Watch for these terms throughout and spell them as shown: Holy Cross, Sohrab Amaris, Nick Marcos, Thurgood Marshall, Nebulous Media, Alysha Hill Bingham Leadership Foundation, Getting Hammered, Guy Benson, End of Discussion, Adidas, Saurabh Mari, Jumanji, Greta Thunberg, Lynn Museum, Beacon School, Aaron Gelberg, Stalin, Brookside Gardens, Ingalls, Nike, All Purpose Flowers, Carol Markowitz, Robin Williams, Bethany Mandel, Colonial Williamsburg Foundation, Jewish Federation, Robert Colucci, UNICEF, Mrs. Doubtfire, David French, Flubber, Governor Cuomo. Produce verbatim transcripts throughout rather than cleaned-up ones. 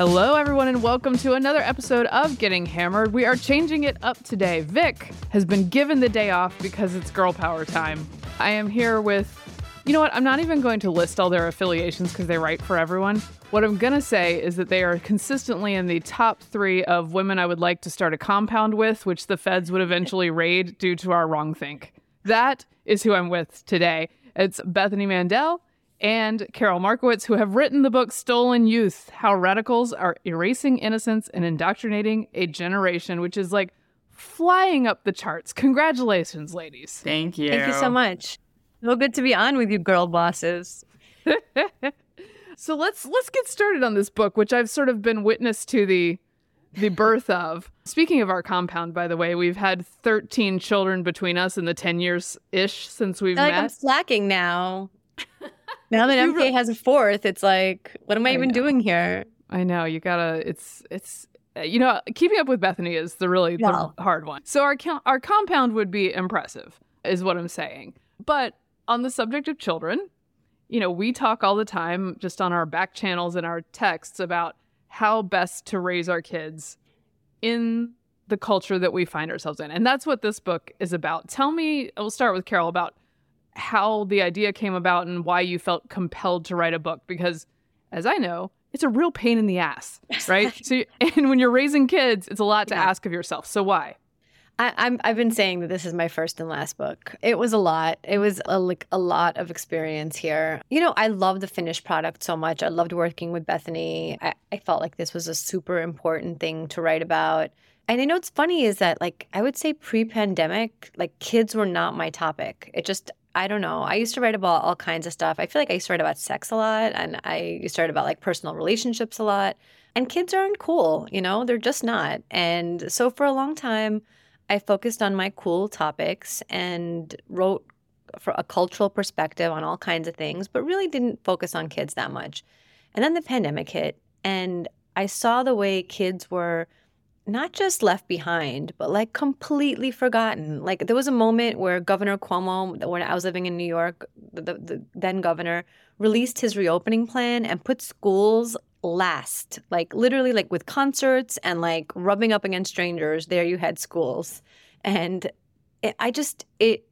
Hello, everyone, and welcome to another episode of Getting Hammered. We are changing it up today. Vic has been given the day off because it's girl power time. I am here with, you know what, I'm not even going to list all their affiliations because they write for everyone. What I'm going to say is that they are consistently in the top three of women I would like to start a compound with, which the feds would eventually raid due to our wrong think. That is who I'm with today. It's Bethany Mandel and Carol Markowitz, who have written the book Stolen Youth: How Radicals Are Erasing Innocence and Indoctrinating a Generation, which is like flying up the charts. Congratulations, ladies. Thank you. Thank you so much. So good to be on with you, girl bosses. So let's let's get started on this book, which I've sort of been witness to the the birth of. Speaking of our compound, by the way, we've had thirteen children between us in the ten years-ish since we've I met. Like I'm slacking now. Now that M K re- has a fourth, it's like, what am I, I even know. doing here? I know. You gotta, it's, it's, you know, keeping up with Bethany is the really no. the hard one. So our our compound would be impressive, is what I'm saying. But on the subject of children, you know, we talk all the time just on our back channels and our texts about how best to raise our kids in the culture that we find ourselves in. And that's what this book is about. Tell me, we'll start with Carol about how the idea came about and why you felt compelled to write a book, because as I know, it's a real pain in the ass, right? So, and when you're raising kids, it's a lot to yeah. ask of yourself. So why? I, I'm, I've been saying that this is my first and last book. It was a lot. It was a, like a lot of experience here. You know, I love the finished product so much. I loved working with Bethany. I, I felt like this was a super important thing to write about. And I know what's funny is that, like, I would say pre-pandemic, like, kids were not my topic. It just... I don't know. I used to write about all kinds of stuff. I feel like I used to write about sex a lot, and I used to write about, like, personal relationships a lot. And kids aren't cool, you know? They're just not. And so for a long time, I focused on my cool topics and wrote for a cultural perspective on all kinds of things, but really didn't focus on kids that much. And then the pandemic hit, and I saw the way kids were not just left behind, but like completely forgotten. Like there was a moment where Governor Cuomo, when I was living in New York, the, the, the then governor, released his reopening plan and put schools last. Like literally like with concerts and like rubbing up against strangers, there you had schools. And it, I just, it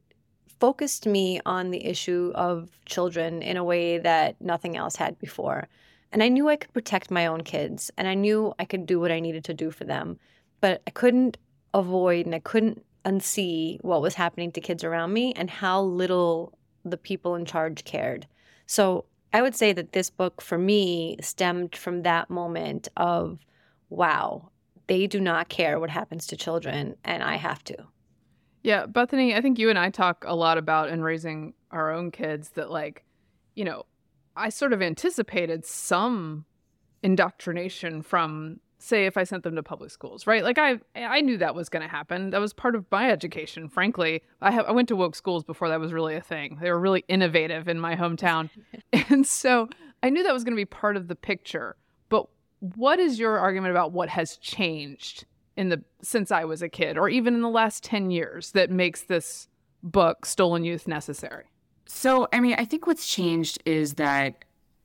focused me on the issue of children in a way that nothing else had before. And I knew I could protect my own kids, and I knew I could do what I needed to do for them. But I couldn't avoid and I couldn't unsee what was happening to kids around me and how little the people in charge cared. So I would say that this book, for me, stemmed from that moment of, wow, they do not care what happens to children, and I have to. Yeah, Bethany, I think you and I talk a lot about in raising our own kids that, like, you know, I sort of anticipated some indoctrination from, say, if I sent them to public schools, right? Like I I knew that was going to happen. That was part of my education, frankly. I, ha- I went to woke schools before that was really a thing. They were really innovative in my hometown. And so I knew that was going to be part of the picture. But what is your argument about what has changed in the since I was a kid, or even in the last ten years, that makes this book, Stolen Youth, necessary? So, I mean, I think what's changed is that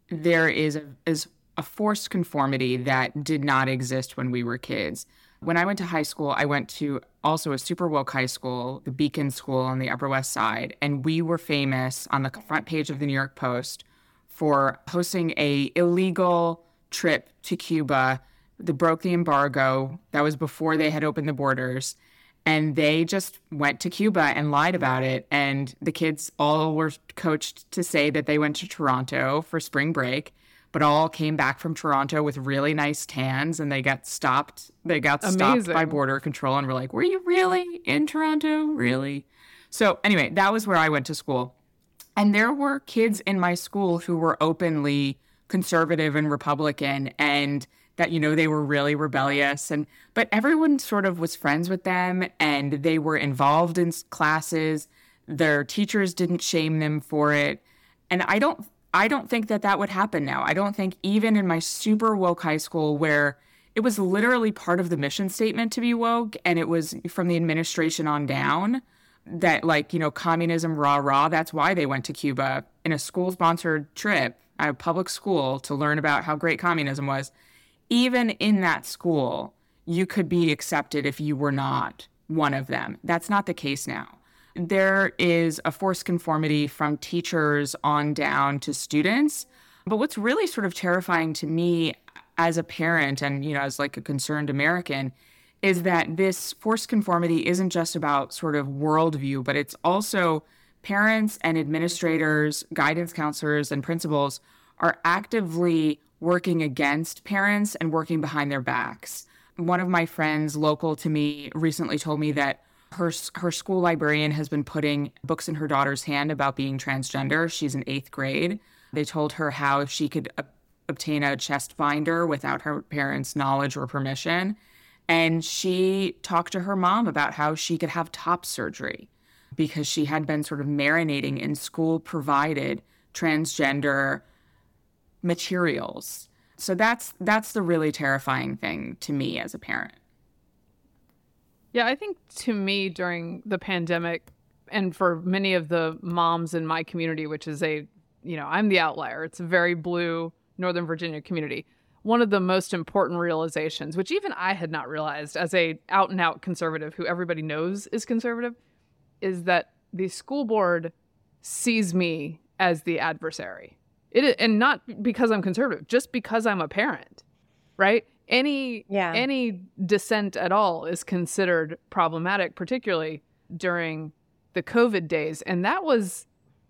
there is a, is a forced conformity that did not exist when we were kids. When I went to high school, I went to also a super woke high school, the Beacon School on the Upper West Side, and we were famous on the front page of the New York Post for hosting a illegal trip to Cuba that broke the embargo. That was before they had opened the borders. And they just went to Cuba and lied about it. And the kids all were coached to say that they went to Toronto for spring break, but all came back from Toronto with really nice tans. And they got stopped. They got Amazing. stopped by border control and were like, were you really in Toronto? Really? So anyway, that was where I went to school. And there were kids in my school who were openly conservative and Republican, and that, you know, they were really rebellious, and but everyone sort of was friends with them, and they were involved in classes. Their teachers didn't shame them for it. And I don't I don't think that that would happen now. I don't think even in my super woke high school, where it was literally part of the mission statement to be woke, and it was from the administration on down that, like, you know, communism, rah, rah, that's why they went to Cuba in a school-sponsored trip at a public school to learn about how great communism was. even in that school, you could be accepted if you were not one of them. That's not the case now. There is a forced conformity from teachers on down to students. But what's really sort of terrifying to me as a parent and, you know, as like a concerned American is that this forced conformity isn't just about sort of worldview, but it's also parents and administrators, guidance counselors and principals are actively working against parents and working behind their backs. One of my friends local to me recently told me that her her school librarian has been putting books in her daughter's hand about being transgender. She's in eighth grade. They told her how if she could ob- obtain a chest binder without her parents' knowledge or permission. And she talked to her mom about how she could have top surgery because she had been sort of marinating in school-provided transgender materials. So that's that's the really terrifying thing to me as a parent. Yeah, I think to me during the pandemic and for many of the moms in my community, which is a, you know, I'm the outlier. It's a very blue Northern Virginia community. One of the most important realizations, which even I had not realized as a out and out conservative who everybody knows is conservative, is that the school board sees me as the adversary. It, and not because I'm conservative, just because I'm a parent, right? Any yeah. any dissent at all is considered problematic, particularly during the COVID days. And that was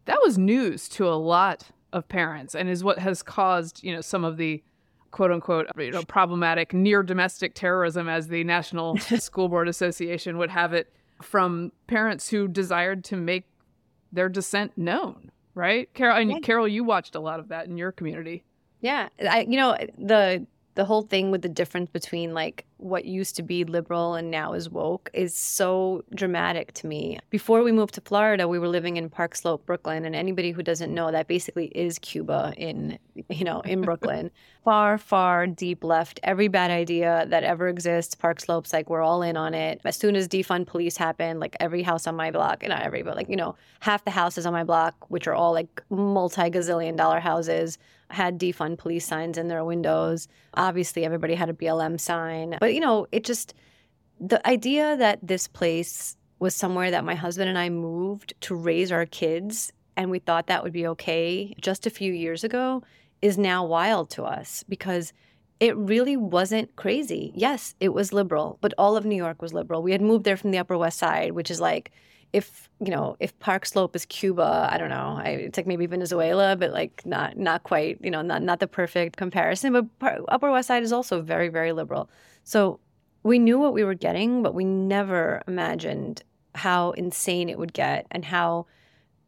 that was news to a lot of parents and is what has caused, you know, some of the quote unquote, you know, problematic near domestic terrorism, as the National School Board Association would have it, from parents who desired to make their dissent known. Right, Carol? And yeah. Carol, you watched a lot of that in your community. Yeah, I, you know, the the whole thing with the difference between like what used to be liberal and now is woke is so dramatic to me. Before we moved to Florida, we were living in Park Slope, Brooklyn, and anybody who doesn't know that basically is Cuba in, you know, in Brooklyn. Far, far deep left. Every bad idea that ever exists, Park Slope's like, we're all in on it. As soon as defund police happened, like every house on my block, and not every, but like, you know, half the houses on my block, which are all like multi-gazillion dollar houses, had defund police signs in their windows. Obviously, everybody had a B L M sign. But, you know, it just, the idea that this place was somewhere that my husband and I moved to raise our kids, and we thought that would be okay just a few years ago, is now wild to us because it really wasn't crazy. Yes, it was liberal, but all of New York was liberal. We had moved there from the Upper West Side, which is like, if, you know, if Park Slope is Cuba, I don't know, I, it's like maybe Venezuela, but like not not quite, you know, not, not the perfect comparison. But Par- Upper West Side is also very, very liberal. So we knew what we were getting, but we never imagined how insane it would get and how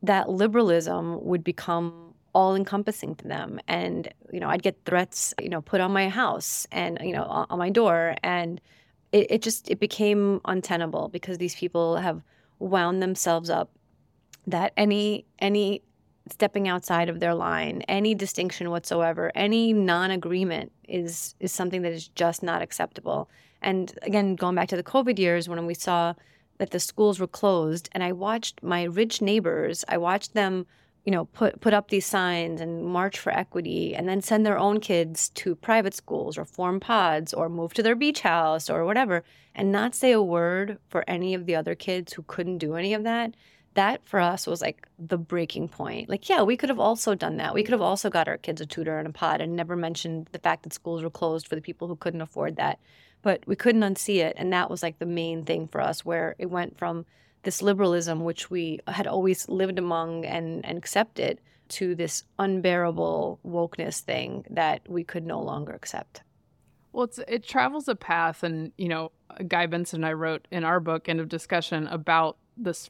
that liberalism would become all-encompassing to them. And, you know, I'd get threats, you know, put on my house and, you know, on, on my door. And it, it just, it became untenable because these people have wound themselves up that any any stepping outside of their line, any distinction whatsoever, any non-agreement is is something that is just not acceptable. And again, going back to the COVID years when we saw that the schools were closed, and I watched my rich neighbors, I watched them, you know, put put up these signs and march for equity and then send their own kids to private schools or form pods or move to their beach house or whatever and not say a word for any of the other kids who couldn't do any of that. That for us was like the breaking point. Like, yeah, we could have also done that. We could have also got our kids a tutor and a pod and never mentioned the fact that schools were closed for the people who couldn't afford that. But we couldn't unsee it. And that was like the main thing for us, where it went from this liberalism, which we had always lived among and, and accepted, to this unbearable wokeness thing that we could no longer accept. Well, it's, it travels a path. And, you know, Guy Benson and I wrote in our book, End of Discussion, about this,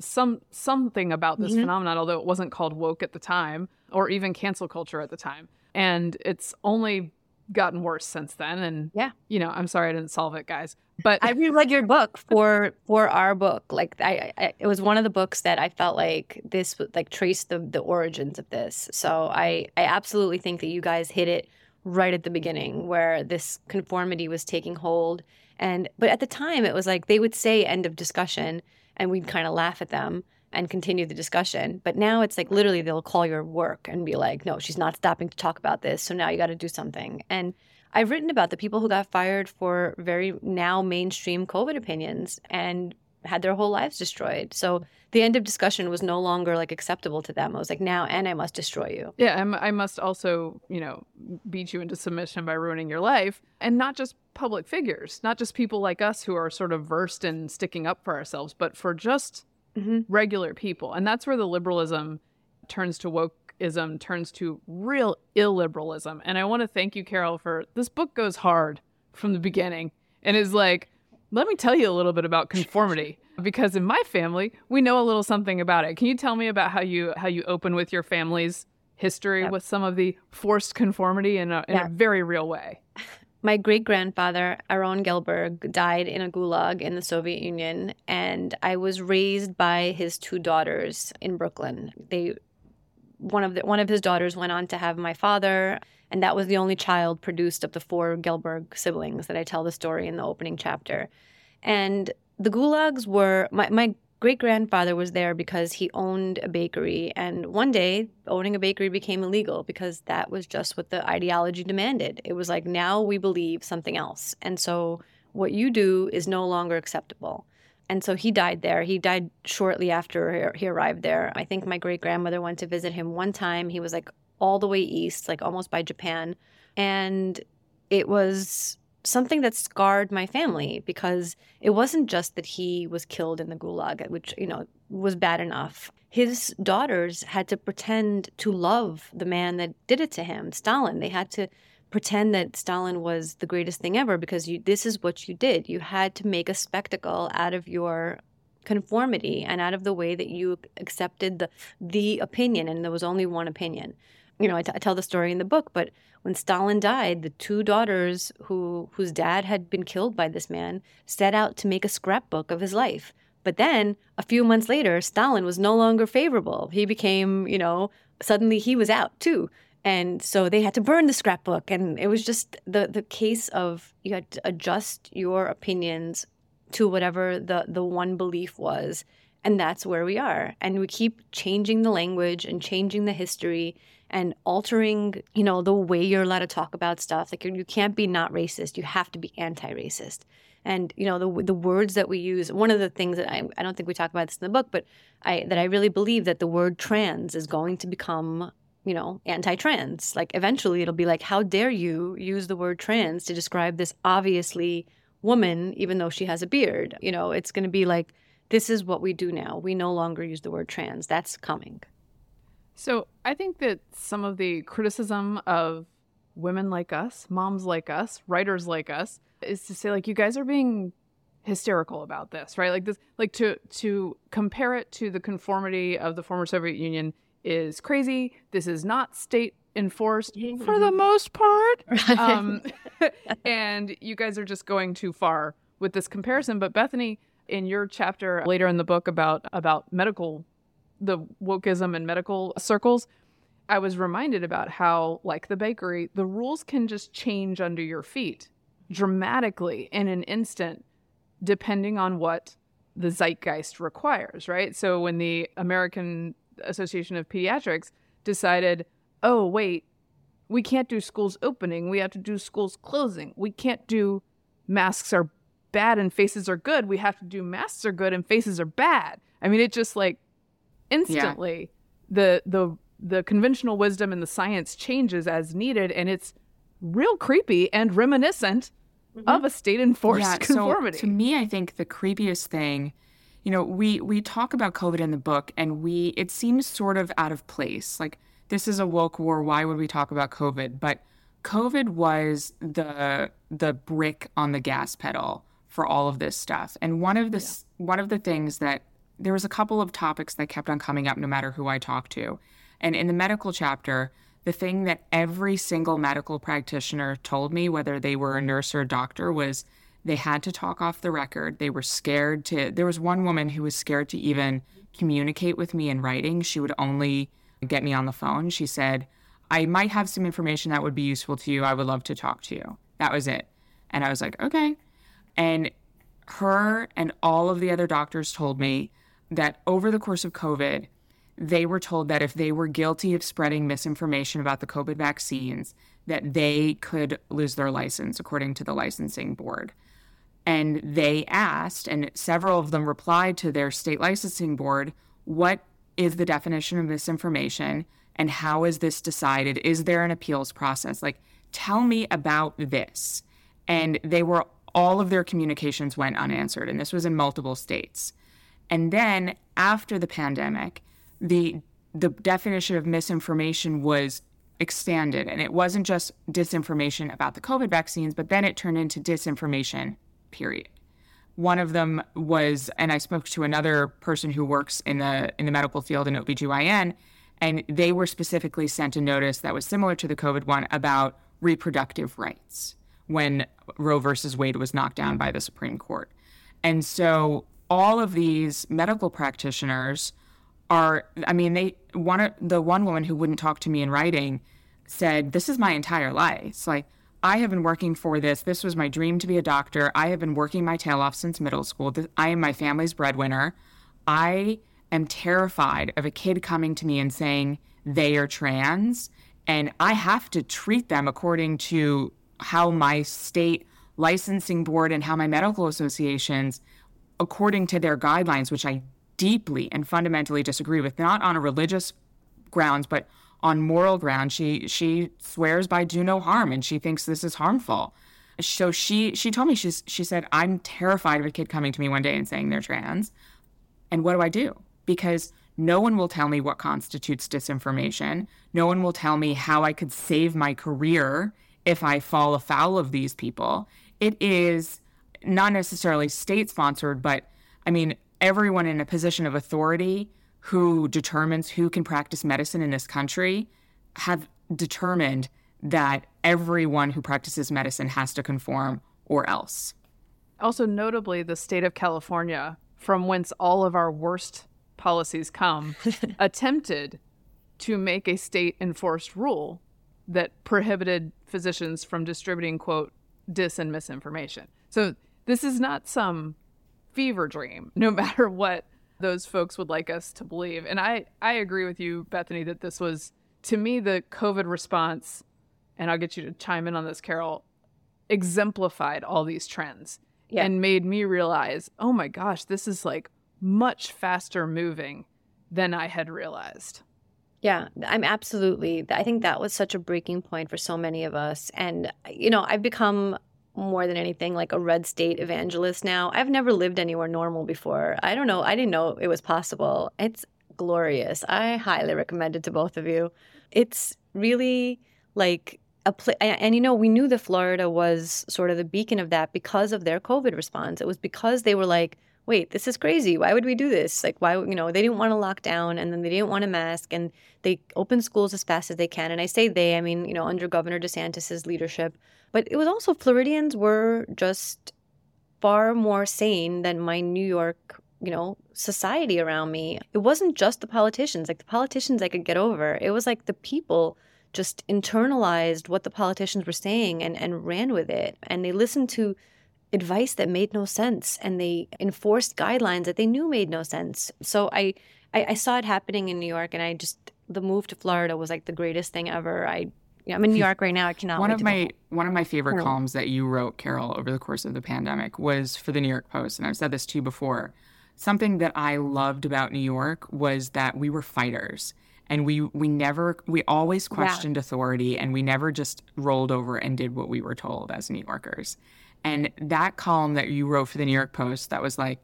some something about this mm-hmm. phenomenon, although it wasn't called woke at the time or even cancel culture at the time. And it's only gotten worse since then. And, yeah, you know, I'm sorry I didn't solve it, guys. But I reread your book for for our book. Like, I, I, it was one of the books that I felt like this would like trace the, the origins of this. So I, I absolutely think that you guys hit it right at the beginning, where this conformity was taking hold. And but at the time, it was like they would say end of discussion and we'd kind of laugh at them and continue the discussion. But now it's like literally they'll call your work and be like, no, she's not stopping to talk about this. So now you got to do something. And I've written about the people who got fired for very now mainstream COVID opinions and had their whole lives destroyed. So the end of discussion was no longer like acceptable to them. I was like, now, and I must destroy you. Yeah, I'm, I must also, you know, beat you into submission by ruining your life. And not just public figures, not just people like us who are sort of versed in sticking up for ourselves, but for just mm-hmm. regular people. And that's where the liberalism turns to wokeism, turns to real illiberalism. And I want to thank you, Carol, for this book goes hard from the beginning and is like, let me tell you a little bit about conformity, because in my family, we know a little something about it. Can you tell me about how you how you open with your family's history yep. with some of the forced conformity in a, in yeah. a very real way? My great-grandfather, Aaron Gelberg, died in a gulag in the Soviet Union, and I was raised by his two daughters in Brooklyn. They one of the, one of his daughters went on to have my father. And that was the only child produced of the four Gelberg siblings that I tell the story in the opening chapter. And the gulags were, my, my great-grandfather was there because he owned a bakery. And one day, owning a bakery became illegal because that was just what the ideology demanded. It was like, now we believe something else. And so what you do is no longer acceptable. And so he died there. He died shortly after he arrived there. I think my great-grandmother went to visit him one time. He was like, all the way east, like almost by Japan. And it was something that scarred my family because it wasn't just that he was killed in the gulag, which, you know, was bad enough. His daughters had to pretend to love the man that did it to him, Stalin. They had to pretend that Stalin was the greatest thing ever because you, this is what you did. You had to make a spectacle out of your conformity and out of the way that you accepted the, the opinion. And there was only one opinion. You know, I, t- I tell the story in the book, but when Stalin died, the two daughters who whose dad had been killed by this man set out to make a scrapbook of his life. But then a few months later, Stalin was no longer favorable. He became, you know, suddenly he was out too. And so they had to burn the scrapbook. And it was just the, the case of you had to adjust your opinions to whatever the, the one belief was. And that's where we are. And we keep changing the language and changing the history and altering, you know, the way you're allowed to talk about stuff. Like you can't be not racist. You have to be anti-racist. And, you know, the the words that we use, one of the things that I, I don't think we talk about this in the book, but I that I really believe that the word trans is going to become, you know, anti-trans. Like eventually it'll be like, how dare you use the word trans to describe this obviously woman, even though she has a beard. You know, it's going to be like, this is what we do now. We no longer use the word trans. That's coming. So I think that some of the criticism of women like us, moms like us, writers like us, is to say, like, you guys are being hysterical about this, right? Like this, like to to compare it to the conformity of the former Soviet Union is crazy. This is not state enforced for the most part. Um, and you guys are just going too far with this comparison. But Bethany, in your chapter later in the book about about medical, the wokeism and medical circles, I was reminded about how, like the bakery, the rules can just change under your feet dramatically in an instant, depending on what the zeitgeist requires, right? So when the American Association of Pediatrics decided, oh, wait, we can't do schools opening. We have to do schools closing. We can't do masks are bad and faces are good. We have to do masks are good and faces are bad. I mean, it just like instantly yeah. the the the conventional wisdom and the science changes as needed. And it's real creepy and reminiscent mm-hmm. of a state enforced yeah, conformity. So to me, I think the creepiest thing, you know, we, we talk about COVID in the book and we it seems sort of out of place. Like, this is a woke war. Why would we talk about COVID? But COVID was the the brick on the gas pedal for all of this stuff. And one of the yeah. one of the things that there was a couple of topics that kept on coming up no matter who I talked to. And in the medical chapter, the thing that every single medical practitioner told me, whether they were a nurse or a doctor, was they had to talk off the record. They were scared to. There was one woman who was scared to even communicate with me in writing. She would only get me on the phone. She said, I might have some information that would be useful to you. I would love to talk to you. That was it. And I was like, okay. And her and all of the other doctors told me that over the course of COVID, they were told that if they were guilty of spreading misinformation about the COVID vaccines, that they could lose their license according to the licensing board. And they asked, and several of them replied to their state licensing board, what is the definition of misinformation and how is this decided? Is there an appeals process? Like, tell me about this. And they were, all of their communications went unanswered, and this was in multiple states. And then after the pandemic, the the definition of misinformation was expanded, and it wasn't just disinformation about the COVID vaccines, but then it turned into disinformation, period. One of them was, and I spoke to another person who works in the in the medical field in O B G Y N, and they were specifically sent a notice that was similar to the COVID one about reproductive rights when Roe versus Wade was knocked down by the Supreme Court. And so all of these medical practitioners are, I mean, they one the one woman who wouldn't talk to me in writing said, this is my entire life. It's like, I have been working for this. This was my dream to be a doctor. I have been working my tail off since middle school. I am my family's breadwinner. I am terrified of a kid coming to me and saying they are trans, and I have to treat them according to how my state licensing board and how my medical associations, according to their guidelines, which I deeply and fundamentally disagree with, not on a religious grounds, but on moral ground. She she swears by do no harm, and she thinks this is harmful. So she she told me, she's, she said, I'm terrified of a kid coming to me one day and saying they're trans. And what do I do? Because no one will tell me what constitutes disinformation. No one will tell me how I could save my career if I fall afoul of these people. It is not necessarily state-sponsored, but, I mean, everyone in a position of authority who determines who can practice medicine in this country have determined that everyone who practices medicine has to conform or else. Also, notably, the state of California, from whence all of our worst policies come, attempted to make a state-enforced rule that prohibited physicians from distributing, quote, dis and misinformation. So this is not some fever dream, no matter what those folks would like us to believe. And I, I agree with you, Bethany, that this was, to me, the COVID response, and I'll get you to chime in on this, Carol, exemplified all these trends. Yeah. And made me realize, oh my gosh, this is like much faster moving than I had realized. Yeah, I'm absolutely. I think that was such a breaking point for so many of us. And, you know, I've become more than anything like a red state evangelist now. I've never lived anywhere normal before. I don't know. I didn't know it was possible. It's glorious. I highly recommend it to both of you. It's really like a pl- and, and you know, we knew that Florida was sort of the beacon of that because of their COVID response. It was because they were like, wait, this is crazy. Why would we do this? Like, why, you know, they didn't want to lock down, and then they didn't want to mask, and they opened schools as fast as they can. And I say they, I mean, you know, under Governor DeSantis's leadership. But it was also, Floridians were just far more sane than my New York, you know, society around me. It wasn't just the politicians. Like, the politicians I could get over. It was like the people just internalized what the politicians were saying and, and ran with it. And they listened to advice that made no sense, and they enforced guidelines that they knew made no sense. So I, I, I saw it happening in New York, and I just, the move to Florida was like the greatest thing ever. I, you know, I'm in New York right now. I cannot one wait of to my go. One of my favorite oh. columns that you wrote, Carol, over the course of the pandemic was for the New York Post, and I've said this to you before. Something that I loved about New York was that we were fighters, and we we never we always questioned yeah. authority, and we never just rolled over and did what we were told as New Yorkers. And that column that you wrote for the New York Post, that was like,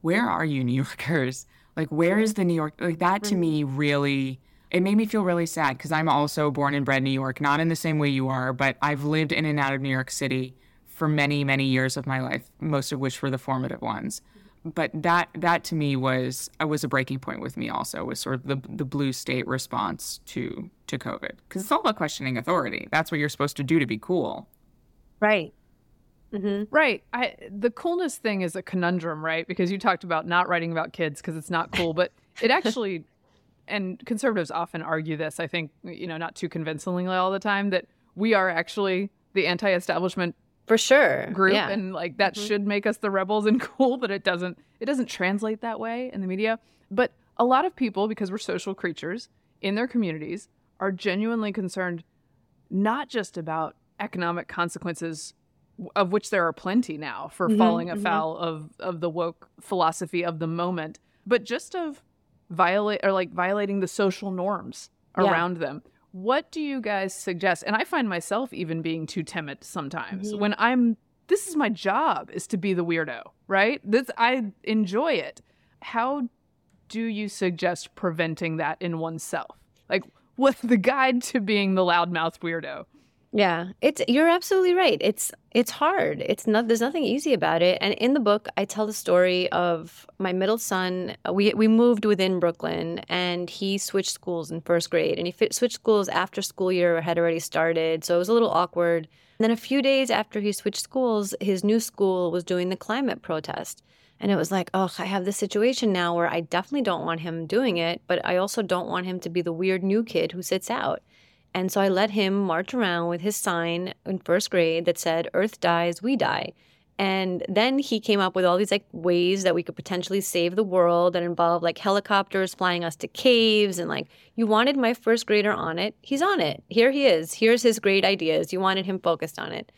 where are you, New Yorkers? Like, where is the New York? Like, that to me really, it made me feel really sad, because I'm also born and bred New York, not in the same way you are, but I've lived in and out of New York City for many, many years of my life, most of which were the formative ones. But that that to me was was a breaking point with me also, was sort of the the blue state response to, to COVID. Because it's all about questioning authority. That's what you're supposed to do to be cool. Right. Mm-hmm. Right. I, the coolness thing is a conundrum, right? Because you talked about not writing about kids because it's not cool, but it actually, and conservatives often argue this, I think, you know, not too convincingly all the time, that we are actually the anti-establishment for sure group, yeah. and like that mm-hmm. should make us the rebels and cool, but it doesn't. It doesn't translate that way in the media. But a lot of people, because we're social creatures in their communities, are genuinely concerned not just about economic consequences, of which there are plenty now for mm-hmm, falling afoul mm-hmm. of, of the woke philosophy of the moment, but just of violate or like violating the social norms yeah. around them. What do you guys suggest? And I find myself even being too timid sometimes mm-hmm. when I'm, this is my job, is to be the weirdo, right? This, I enjoy it. How do you suggest preventing that in oneself? Like, what's the guide to being the loudmouth weirdo? Yeah, it's you're absolutely right. It's it's hard. It's not there's nothing easy about it. And in the book, I tell the story of my middle son. We we moved within Brooklyn, and he switched schools in first grade, and he fit, switched schools after school year had already started. So it was a little awkward. And then a few days after he switched schools, his new school was doing the climate protest. And it was like, oh, I have this situation now where I definitely don't want him doing it, but I also don't want him to be the weird new kid who sits out. And so I let him march around with his sign in first grade that said, Earth dies, we die. And then he came up with all these like ways that we could potentially save the world that involved like helicopters flying us to caves. And like, you wanted my first grader on it. He's on it. Here he is. Here's his great ideas. You wanted him focused on it.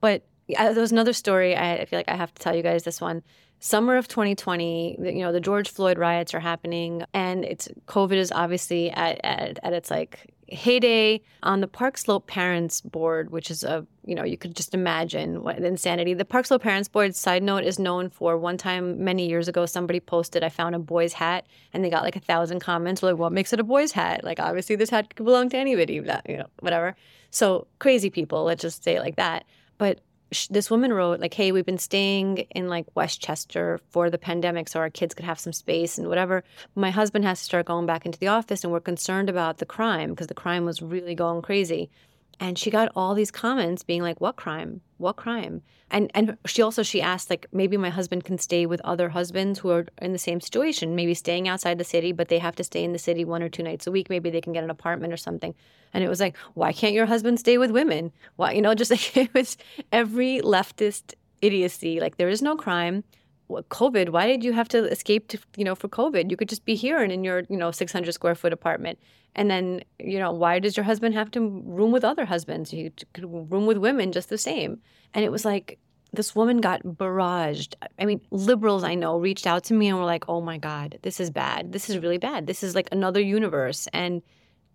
But uh, there was another story. I, I feel like I have to tell you guys this one. Summer of twenty twenty, you know, the George Floyd riots are happening, and it's COVID is obviously at, at, at its like heyday. On the Park Slope Parents Board, which is a, you know, you could just imagine what insanity. The Park Slope Parents Board, side note, is known for one time many years ago, somebody posted, I found a boy's hat, and they got like a thousand comments. We're like, what makes it a boy's hat? Like, obviously this hat could belong to anybody, but, you know, whatever. So crazy people, let's just say it like that. But this woman wrote, like, hey, we've been staying in, like, Westchester for the pandemic so our kids could have some space and whatever. My husband has to start going back into the office, and we're concerned about the crime because the crime was really going crazy. And she got all these comments being like, what crime? What crime? And and she also, she asked, like, maybe my husband can stay with other husbands who are in the same situation, maybe staying outside the city, but they have to stay in the city one or two nights a week. Maybe they can get an apartment or something. And it was like, why can't your husband stay with women? Why, you know, just like it was every leftist idiocy. Like, there is no crime. COVID, why did you have to escape to, you know, for COVID? You could just be here and in your, you know, six hundred square foot apartment. And then, you know, why does your husband have to room with other husbands? You could room with women just the same. And it was like, this woman got barraged. I mean, liberals I know reached out to me and were like, oh my God, this is bad. This is really bad. This is like another universe. And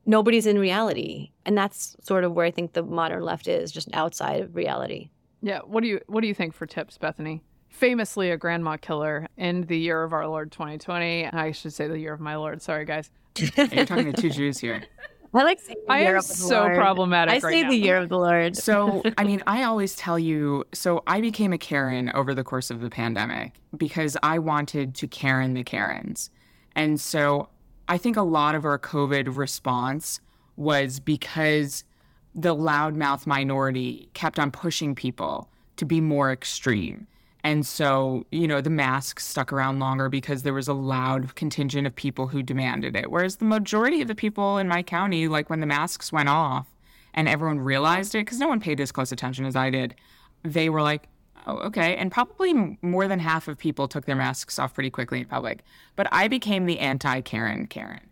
nobody's in reality. And that's sort of where I think the modern left is, just outside of reality. Yeah. What do you, what do you think for tips, Bethany? Famously a grandma killer in the year of our Lord twenty twenty. I should say the year of my Lord. Sorry, guys. You're talking to two Jews here. I like saying the I year am of the so Lord. Problematic. I right say now. The year of the Lord. So, I mean, I always tell you, so I became a Karen over the course of the pandemic because I wanted to Karen the Karens. And so I think a lot of our COVID response was because the loudmouth minority kept on pushing people to be more extreme. And so, you know, the masks stuck around longer because there was a loud contingent of people who demanded it. Whereas the majority of the people in my county, like when the masks went off and everyone realized it, because no one paid as close attention as I did, they were like, oh, okay. And probably more than half of people took their masks off pretty quickly in public. But I became the anti-Karen Karen.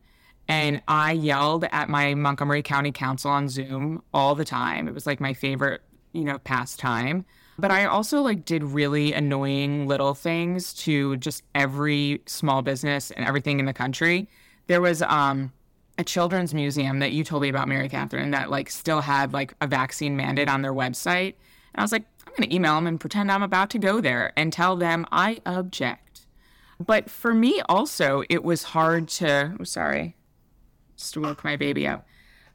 And I yelled at my Montgomery County Council on Zoom all the time. It was like my favorite, you know, pastime. But I also like did really annoying little things to just every small business and everything in the country. There was um, a children's museum that you told me about, Mary Catherine, that like still had like a vaccine mandate on their website. And I was like, I'm going to email them and pretend I'm about to go there and tell them I object. But for me also, it was hard to, oh, sorry, just woke my baby up.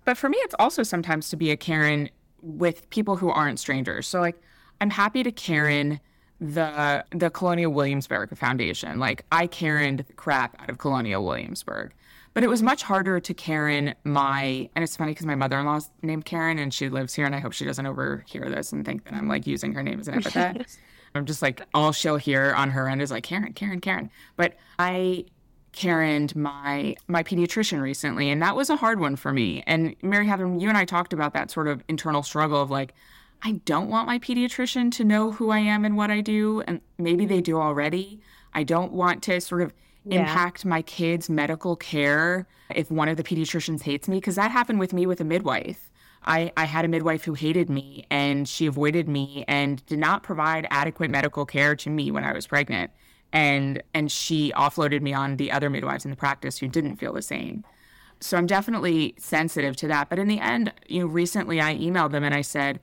But for me, it's also sometimes to be a Karen with people who aren't strangers. So like, I'm happy to Karen the the Colonial Williamsburg Foundation. Like, I Karened the crap out of Colonial Williamsburg. But it was much harder to Karen my, and it's funny because my mother-in-law's named Karen and she lives here, and I hope she doesn't overhear this and think that I'm, like, using her name as an epithet. I'm just, like, all she'll hear on her end is, like, Karen, Karen, Karen. But I Karened my my pediatrician recently, and that was a hard one for me. And, Mary Catherine, you and I talked about that sort of internal struggle of, like, I don't want my pediatrician to know who I am and what I do, and maybe they do already. I don't want to sort of yeah. impact my kids' medical care if one of the pediatricians hates me, because that happened with me with a midwife. I, I had a midwife who hated me, and she avoided me and did not provide adequate medical care to me when I was pregnant. And and she offloaded me on the other midwives in the practice who didn't feel the same. So I'm definitely sensitive to that. But in the end, you know, recently I emailed them and I said,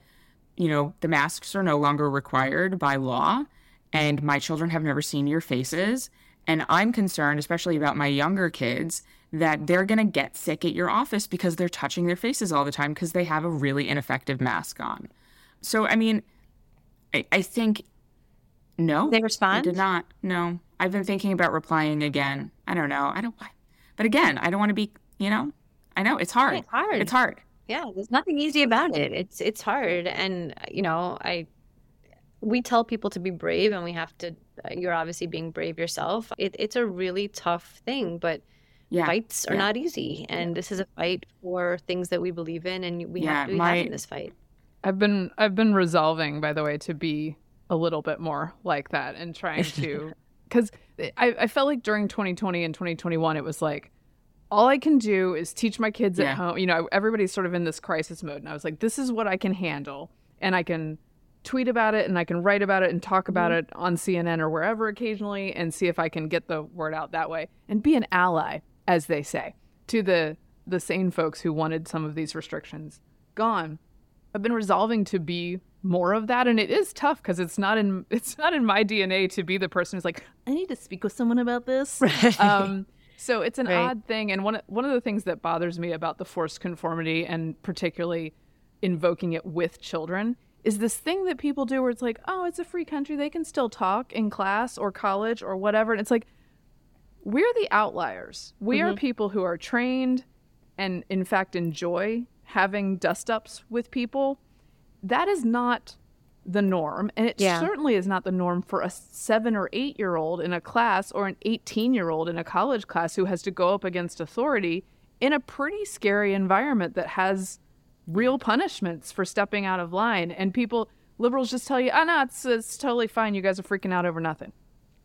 you know, the masks are no longer required by law, and my children have never seen your faces. And I'm concerned, especially about my younger kids, that they're going to get sick at your office because they're touching their faces all the time because they have a really ineffective mask on. So, I mean, I, I think... No. They respond? They did not. No. I've been thinking about replying again. I don't know. I don't. But again, I don't want to be, you know, I know it's hard. It's hard. It's hard. Yeah. There's nothing easy about it. It's, it's hard. And, you know, I, we tell people to be brave, and we have to, you're obviously being brave yourself. It, it's a really tough thing, but yeah. fights are yeah. not easy. And yeah. this is a fight for things that we believe in, and we yeah, have to be my... having this fight. I've been, I've been resolving, by the way, to be a little bit more like that, and trying to, because I, I felt like during twenty twenty and twenty twenty-one, it was like, all I can do is teach my kids yeah. at home. You know, everybody's sort of in this crisis mode. And I was like, this is what I can handle. And I can tweet about it, and I can write about it, and talk about mm-hmm. it on C N N or wherever occasionally, and see if I can get the word out that way and be an ally, as they say, to the, the sane folks who wanted some of these restrictions gone. I've been resolving to be more of that, and it is tough because it's not in it's not in my D N A to be the person who's like, I need to speak with someone about this. Right. Um, so it's an right. odd thing, and one one of the things that bothers me about the forced conformity, and particularly invoking it with children, is this thing that people do where it's like, oh, it's a free country, they can still talk in class or college or whatever, and it's like, we're the outliers. We mm-hmm. are people who are trained and, in fact, enjoy having dust-ups with people. That is not the norm, and it yeah. certainly is not the norm for a seven or eight year old in a class, or an eighteen year old in a college class, who has to go up against authority in a pretty scary environment that has real punishments for stepping out of line. And people, liberals, just tell you, oh no, it's, it's totally fine, you guys are freaking out over nothing,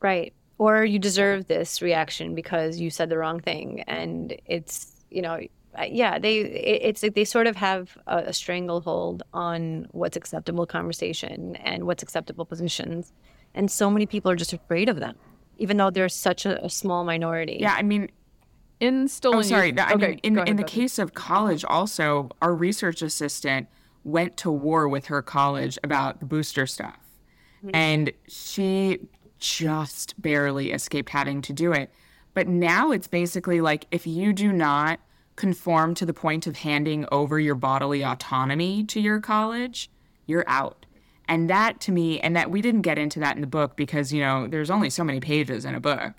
right? Or you deserve this reaction because you said the wrong thing. And it's, you know, yeah, they it's they sort of have a stranglehold on what's acceptable conversation and what's acceptable positions. And so many people are just afraid of them, even though they're such a, a small minority. Yeah, I mean, in Stolen Youth. Oh, sorry. No, I okay, mean, in, ahead, in the case of college also, our research assistant went to war with her college about the booster stuff. Mm-hmm. And she just barely escaped having to do it. But now it's basically like, if you do not conform to the point of handing over your bodily autonomy to your college, you're out. And that, to me, and that we didn't get into that in the book because, you know, there's only so many pages in a book,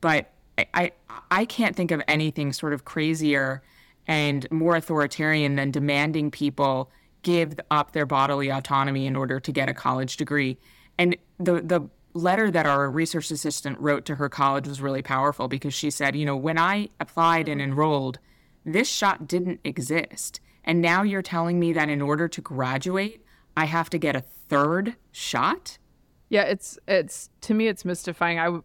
but I I, I can't think of anything sort of crazier and more authoritarian than demanding people give up their bodily autonomy in order to get a college degree. And the the letter that our research assistant wrote to her college was really powerful, because she said, you know, when I applied and enrolled, this shot didn't exist. And now you're telling me that in order to graduate, I have to get a third shot? Yeah, it's, it's to me, it's mystifying I,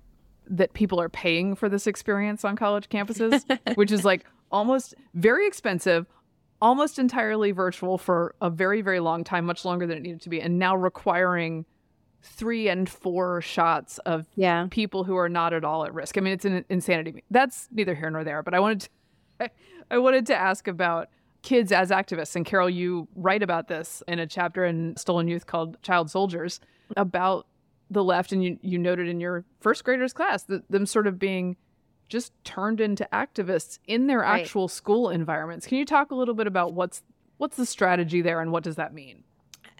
that people are paying for this experience on college campuses, which is like almost very expensive, almost entirely virtual for a very, very long time, much longer than it needed to be, and now requiring three and four shots of yeah. people who are not at all at risk. I mean, it's an insanity. That's neither here nor there, but I wanted to I, I wanted to ask about kids as activists. And Carol, you write about this in a chapter in Stolen Youth called Child Soldiers about the left. And you, you noted in your first graders class that them sort of being just turned into activists in their right. actual school environments. Can you talk a little bit about what's what's the strategy there, and what does that mean?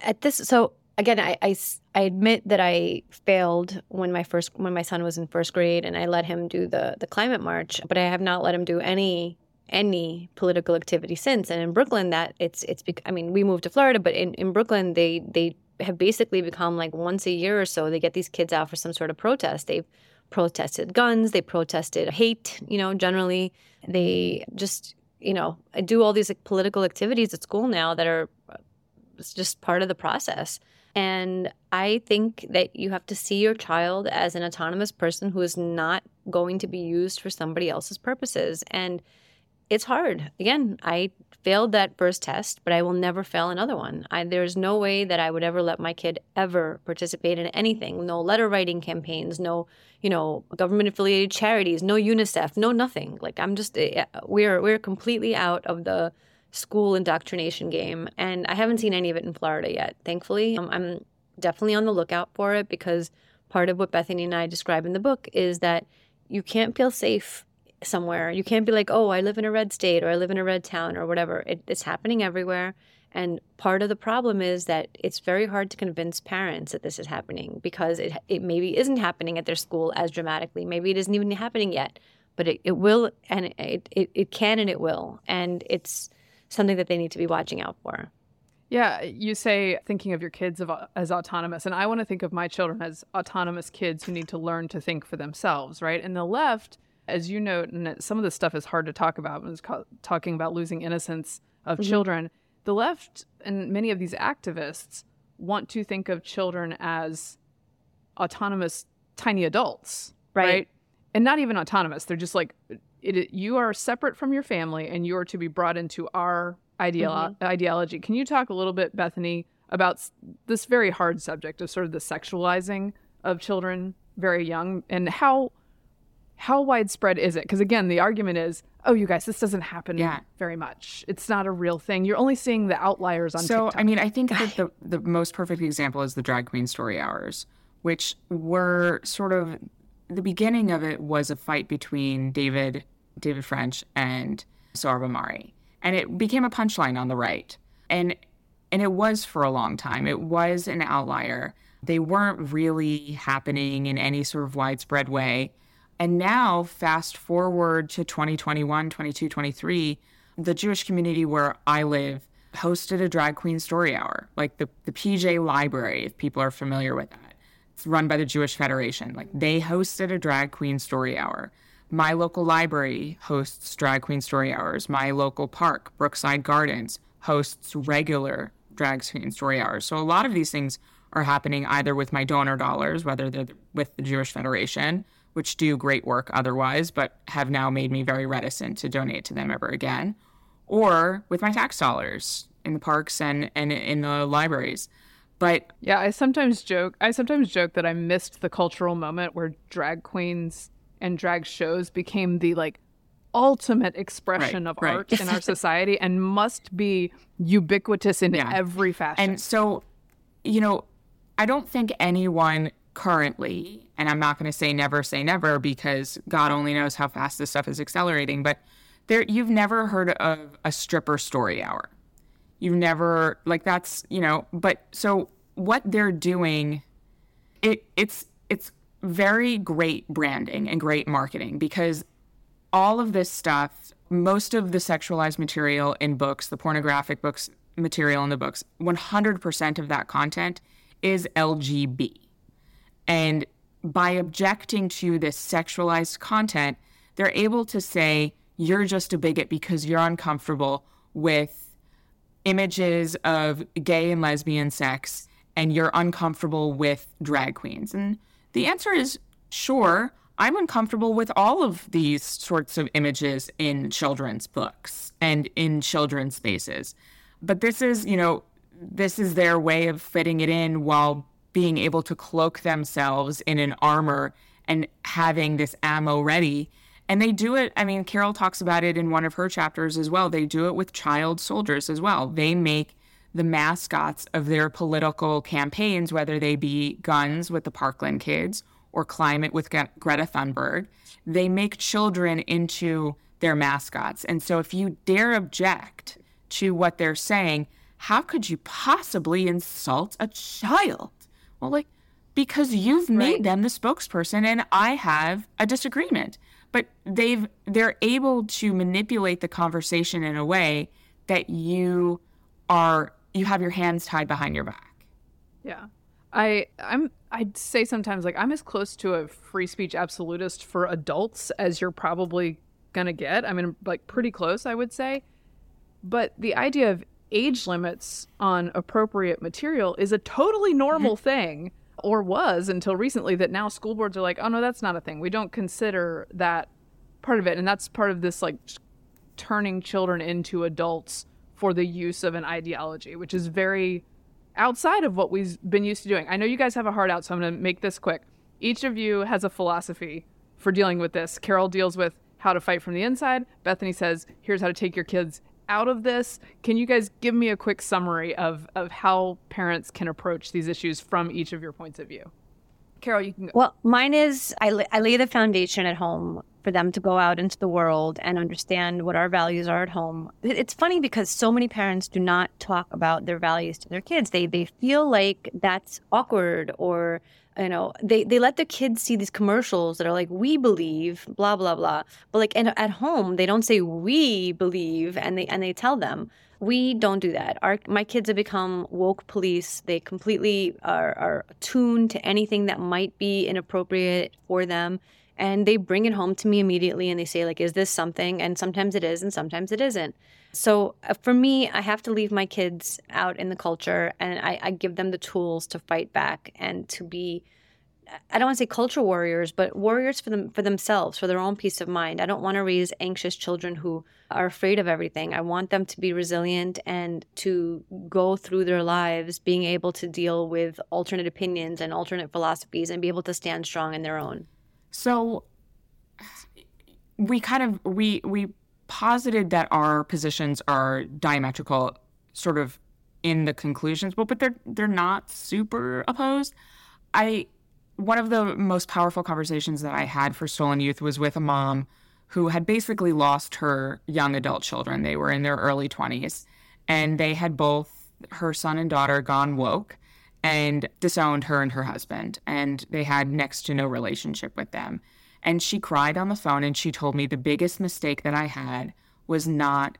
At this, so again, I, I, I admit that I failed when my first when my son was in first grade, and I let him do the, the climate march, but I have not let him do any any political activity since. And in Brooklyn, that it's it's I mean, we moved to Florida, but in, in Brooklyn, they they have basically become like once a year or so, they get these kids out for some sort of protest. They've protested guns, they protested hate, you know, generally. They just, you know, do all these like, political activities at school now that are just part of the process. And I think that you have to see your child as an autonomous person who is not going to be used for somebody else's purposes. And it's hard. Again, I failed that first test, but I will never fail another one. I, there's no way that I would ever let my kid ever participate in anything. No letter writing campaigns, no, you know, government affiliated charities, no UNICEF, no nothing. Like I'm just, we're, we're completely out of the school indoctrination game. And I haven't seen any of it in Florida yet, thankfully. Um, I'm definitely on the lookout for it, because part of what Bethany and I describe in the book is that you can't feel safe somewhere. You can't be like, oh, I live in a red state, or I live in a red town, or whatever. It, it's happening everywhere. And part of the problem is that it's very hard to convince parents that this is happening, because it it maybe isn't happening at their school as dramatically. Maybe it isn't even happening yet, but it, it will, and it, it, it can, and it will. And it's something that they need to be watching out for. Yeah, you say thinking of your kids as autonomous, and I want to think of my children as autonomous kids who need to learn to think for themselves, right? And the left, as you note, and some of this stuff is hard to talk about when it's co- talking about losing innocence of mm-hmm. children, the left and many of these activists want to think of children as autonomous tiny adults, right? right? And not even autonomous. They're just like, it, it, you are separate from your family, and you are to be brought into our ideolo- mm-hmm. ideology. Can you talk a little bit, Bethany, about this very hard subject of sort of the sexualizing of children very young, and how... How widespread is it? Because, again, the argument is, oh, you guys, this doesn't happen yeah. very much. It's not a real thing. You're only seeing the outliers on so, TikTok. So, I mean, I think that the, the most perfect example is the drag queen story hours, which were sort of the beginning of it was a fight between David David French and Saurabh Mari. And it became a punchline on the right. And and it was for a long time. It was an outlier. They weren't really happening in any sort of widespread way. And now, fast forward to twenty twenty-one, twenty-two, twenty-three, the Jewish community where I live hosted a drag queen story hour, like the, the P J Library, if people are familiar with that. It's run by the Jewish Federation. Like, they hosted a drag queen story hour. My local library hosts drag queen story hours. My local park, Brookside Gardens, hosts regular drag queen story hours. So a lot of these things are happening either with my donor dollars, whether they're with the Jewish Federation, which do great work otherwise, but have now made me very reticent to donate to them ever again, or with my tax dollars in the parks and, and in the libraries. But yeah, I sometimes joke, I sometimes joke that I missed the cultural moment where drag queens and drag shows became the like ultimate expression right, of right. art in our society and must be ubiquitous in yeah. every fashion. And so, you know, I don't think anyone currently, and I'm not going to say never say never because God only knows how fast this stuff is accelerating, but there you've never heard of a stripper story hour. You've never, like that's, you know, but so what they're doing, it it's it's very great branding and great marketing, because all of this stuff, most of the sexualized material in books, the pornographic books material in the books, one hundred percent of that content is L G B. And by objecting to this sexualized content, they're able to say, you're just a bigot because you're uncomfortable with images of gay and lesbian sex, and you're uncomfortable with drag queens. And the answer is, sure, I'm uncomfortable with all of these sorts of images in children's books and in children's spaces. But this is, you know, this is their way of fitting it in while being able to cloak themselves in an armor and having this ammo ready. And they do it, I mean, Carol talks about it in one of her chapters as well. They do it with child soldiers as well. They make the mascots of their political campaigns, whether they be guns with the Parkland kids or climate with Gre- Greta Thunberg. They make children into their mascots. And so if you dare object to what they're saying, how could you possibly insult a child? Well, like, because you've made right. them the spokesperson and I have a disagreement. But they've, they're able to manipulate the conversation in a way that you are, you have your hands tied behind your back. Yeah. I, I'm, I'd say sometimes, like, I'm as close to a free speech absolutist for adults as you're probably going to get. I mean, like, pretty close, I would say. But the idea of age limits on appropriate material is a totally normal thing, or was until recently, that now school boards are like, oh no, that's not a thing. We don't consider that part of it. And that's part of this like turning children into adults for the use of an ideology, which is very outside of what we've been used to doing. I know you guys have a hard out, so I'm going to make this quick. Each of you has a philosophy for dealing with this. Carol deals with how to fight from the inside. Bethany says, here's how to take your kids out of this. Can you guys give me a quick summary of, of how parents can approach these issues from each of your points of view? Carol, you can go. Well, mine is I, la- I lay the foundation at home for them to go out into the world and understand what our values are at home. It's funny because so many parents do not talk about their values to their kids. They they feel like that's awkward, or, you know, they, they let their kids see these commercials that are like, we believe, blah, blah, blah. But like and at home, they don't say we believe, and they and they tell them. We don't do that. Our, my kids have become woke police. They completely are, are attuned to anything that might be inappropriate for them. And they bring it home to me immediately, and they say, like, is this something? And sometimes it is, and sometimes it isn't. So for me, I have to leave my kids out in the culture, and I, I give them the tools to fight back and to be, I don't want to say culture warriors, but warriors for them, for themselves, for their own peace of mind. I don't want to raise anxious children who are afraid of everything. I want them to be resilient and to go through their lives being able to deal with alternate opinions and alternate philosophies and be able to stand strong in their own. So we kind of, we we posited that our positions are diametrical sort of in the conclusions, but, but they're, they're not super opposed. I, one of the most powerful conversations that I had for Stolen Youth was with a mom who had basically lost her young adult children. They were in their early twenties, and they had both, her son and daughter, gone woke and disowned her and her husband, and they had next to no relationship with them. And she cried on the phone, and she told me the biggest mistake that I had was not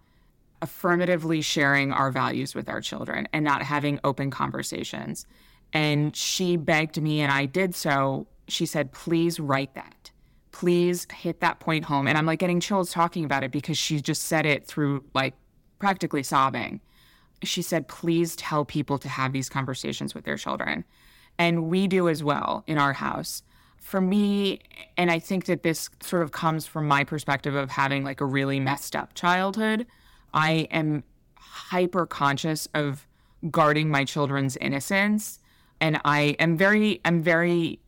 affirmatively sharing our values with our children and not having open conversations. And she begged me, and I did so. She said, please write that. Please hit that point home. And I'm like getting chills talking about it because she just said it through like practically sobbing. She said, please tell people to have these conversations with their children. And we do as well in our house. For me, and I think that this sort of comes from my perspective of having like a really messed up childhood, I am hyper conscious of guarding my children's innocence. And I am very, I'm very,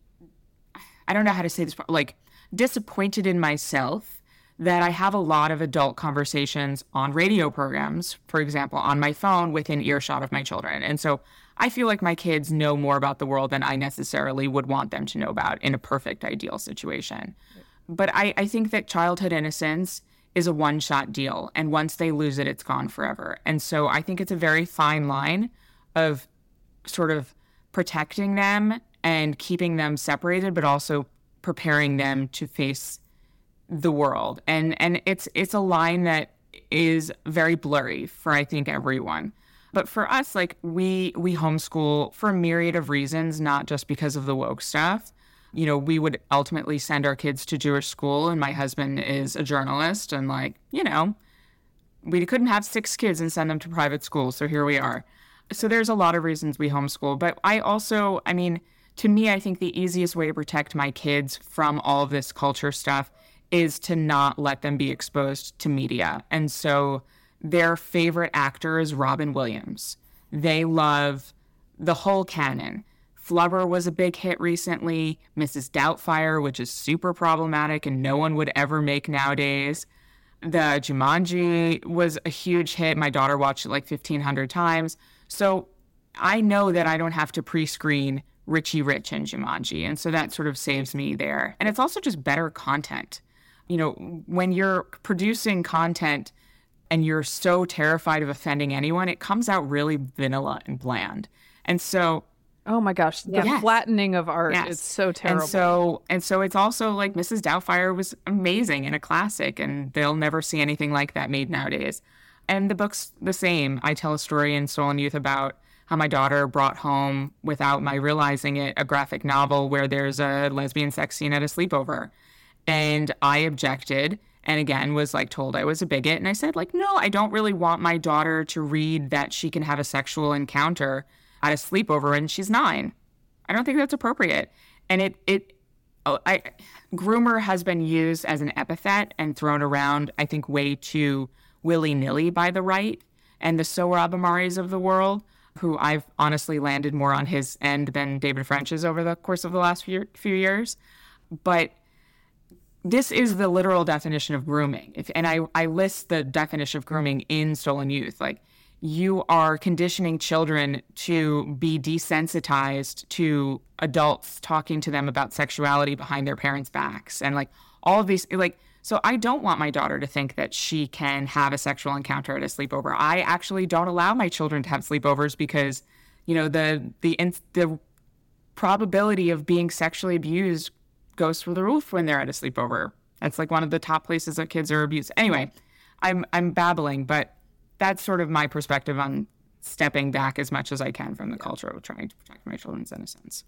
I don't know how to say this, like disappointed in myself that I have a lot of adult conversations on radio programs, for example, on my phone within earshot of my children. And so I feel like my kids know more about the world than I necessarily would want them to know about in a perfect ideal situation. Right. But I, I think that childhood innocence is a one-shot deal. And once they lose it, it's gone forever. And so I think it's a very fine line of sort of protecting them and keeping them separated, but also preparing them to face the world. And and it's it's a line that is very blurry for I think everyone. But for us, like we we homeschool for a myriad of reasons, not just because of the woke stuff. You know, we would ultimately send our kids to Jewish school, and my husband is a journalist, and like, you know, we couldn't have six kids and send them to private school, so here we are. So there's a lot of reasons we homeschool. But I also, I mean, to me, I think the easiest way to protect my kids from all of this culture stuff is to not let them be exposed to media. And so their favorite actor is Robin Williams. They love the whole canon. Flubber was a big hit recently. Missus Doubtfire, which is super problematic and no one would ever make nowadays. The Jumanji was a huge hit. My daughter watched it like fifteen hundred times. So I know that I don't have to pre-screen Richie Rich and Jumanji. And so that sort of saves me there. And it's also just better content. You know, when you're producing content and you're so terrified of offending anyone, it comes out really vanilla and bland. And so... Oh, my gosh. The yes. flattening of art yes. is so terrible. And so, and so it's also like Missus Doubtfire was amazing and a classic, and they'll never see anything like that made nowadays. And the book's the same. I tell a story in Stolen Youth about how my daughter brought home, without my realizing it, a graphic novel where there's a lesbian sex scene at a sleepover. And I objected, and again was like told I was a bigot. And I said, like, no, I don't really want my daughter to read that she can have a sexual encounter at a sleepover and she's nine. I don't think that's appropriate. And it, it, oh, I, groomer has been used as an epithet and thrown around, I think, way too willy-nilly by the right and the Sohrab Amaris of the world, who I've honestly landed more on his end than David French's over the course of the last few, few years. But this is the literal definition of grooming. If, and I, I list the definition of grooming in Stolen Youth. Like, you are conditioning children to be desensitized to adults talking to them about sexuality behind their parents' backs. And, like, all of these, like, so I don't want my daughter to think that she can have a sexual encounter at a sleepover. I actually don't allow my children to have sleepovers because, you know, the the the probability of being sexually abused goes through the roof when they're at a sleepover. That's like one of the top places that kids are abused. Anyway, I'm I'm babbling, but that's sort of my perspective on stepping back as much as I can from the culture of trying to protect my children's innocence.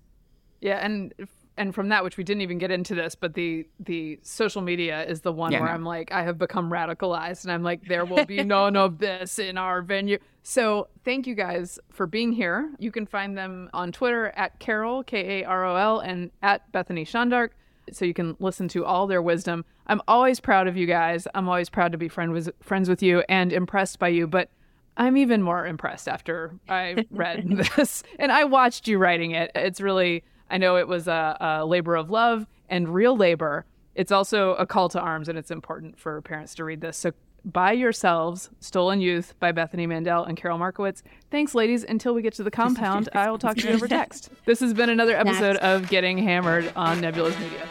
Yeah, and. And from that, which we didn't even get into this, but the the social media is the one yeah, where no. I'm like, I have become radicalized. And I'm like, there will be none of this in our venue. So thank you guys for being here. You can find them on Twitter at Carol, K A R O L, and at Bethany Shandark. So you can listen to all their wisdom. I'm always proud of you guys. I'm always proud to be friend with, friends with you and impressed by you. But I'm even more impressed after I read this. And I watched you writing it. It's really... I know it was a, a labor of love and real labor. It's also a call to arms, and it's important for parents to read this. So buy yourselves Stolen Youth by Bethany Mandel and Carol Markowitz. Thanks, ladies. Until we get to the compound, I will talk to you over text. This has been another episode Next. of Getting Hammered on Nebulous Media.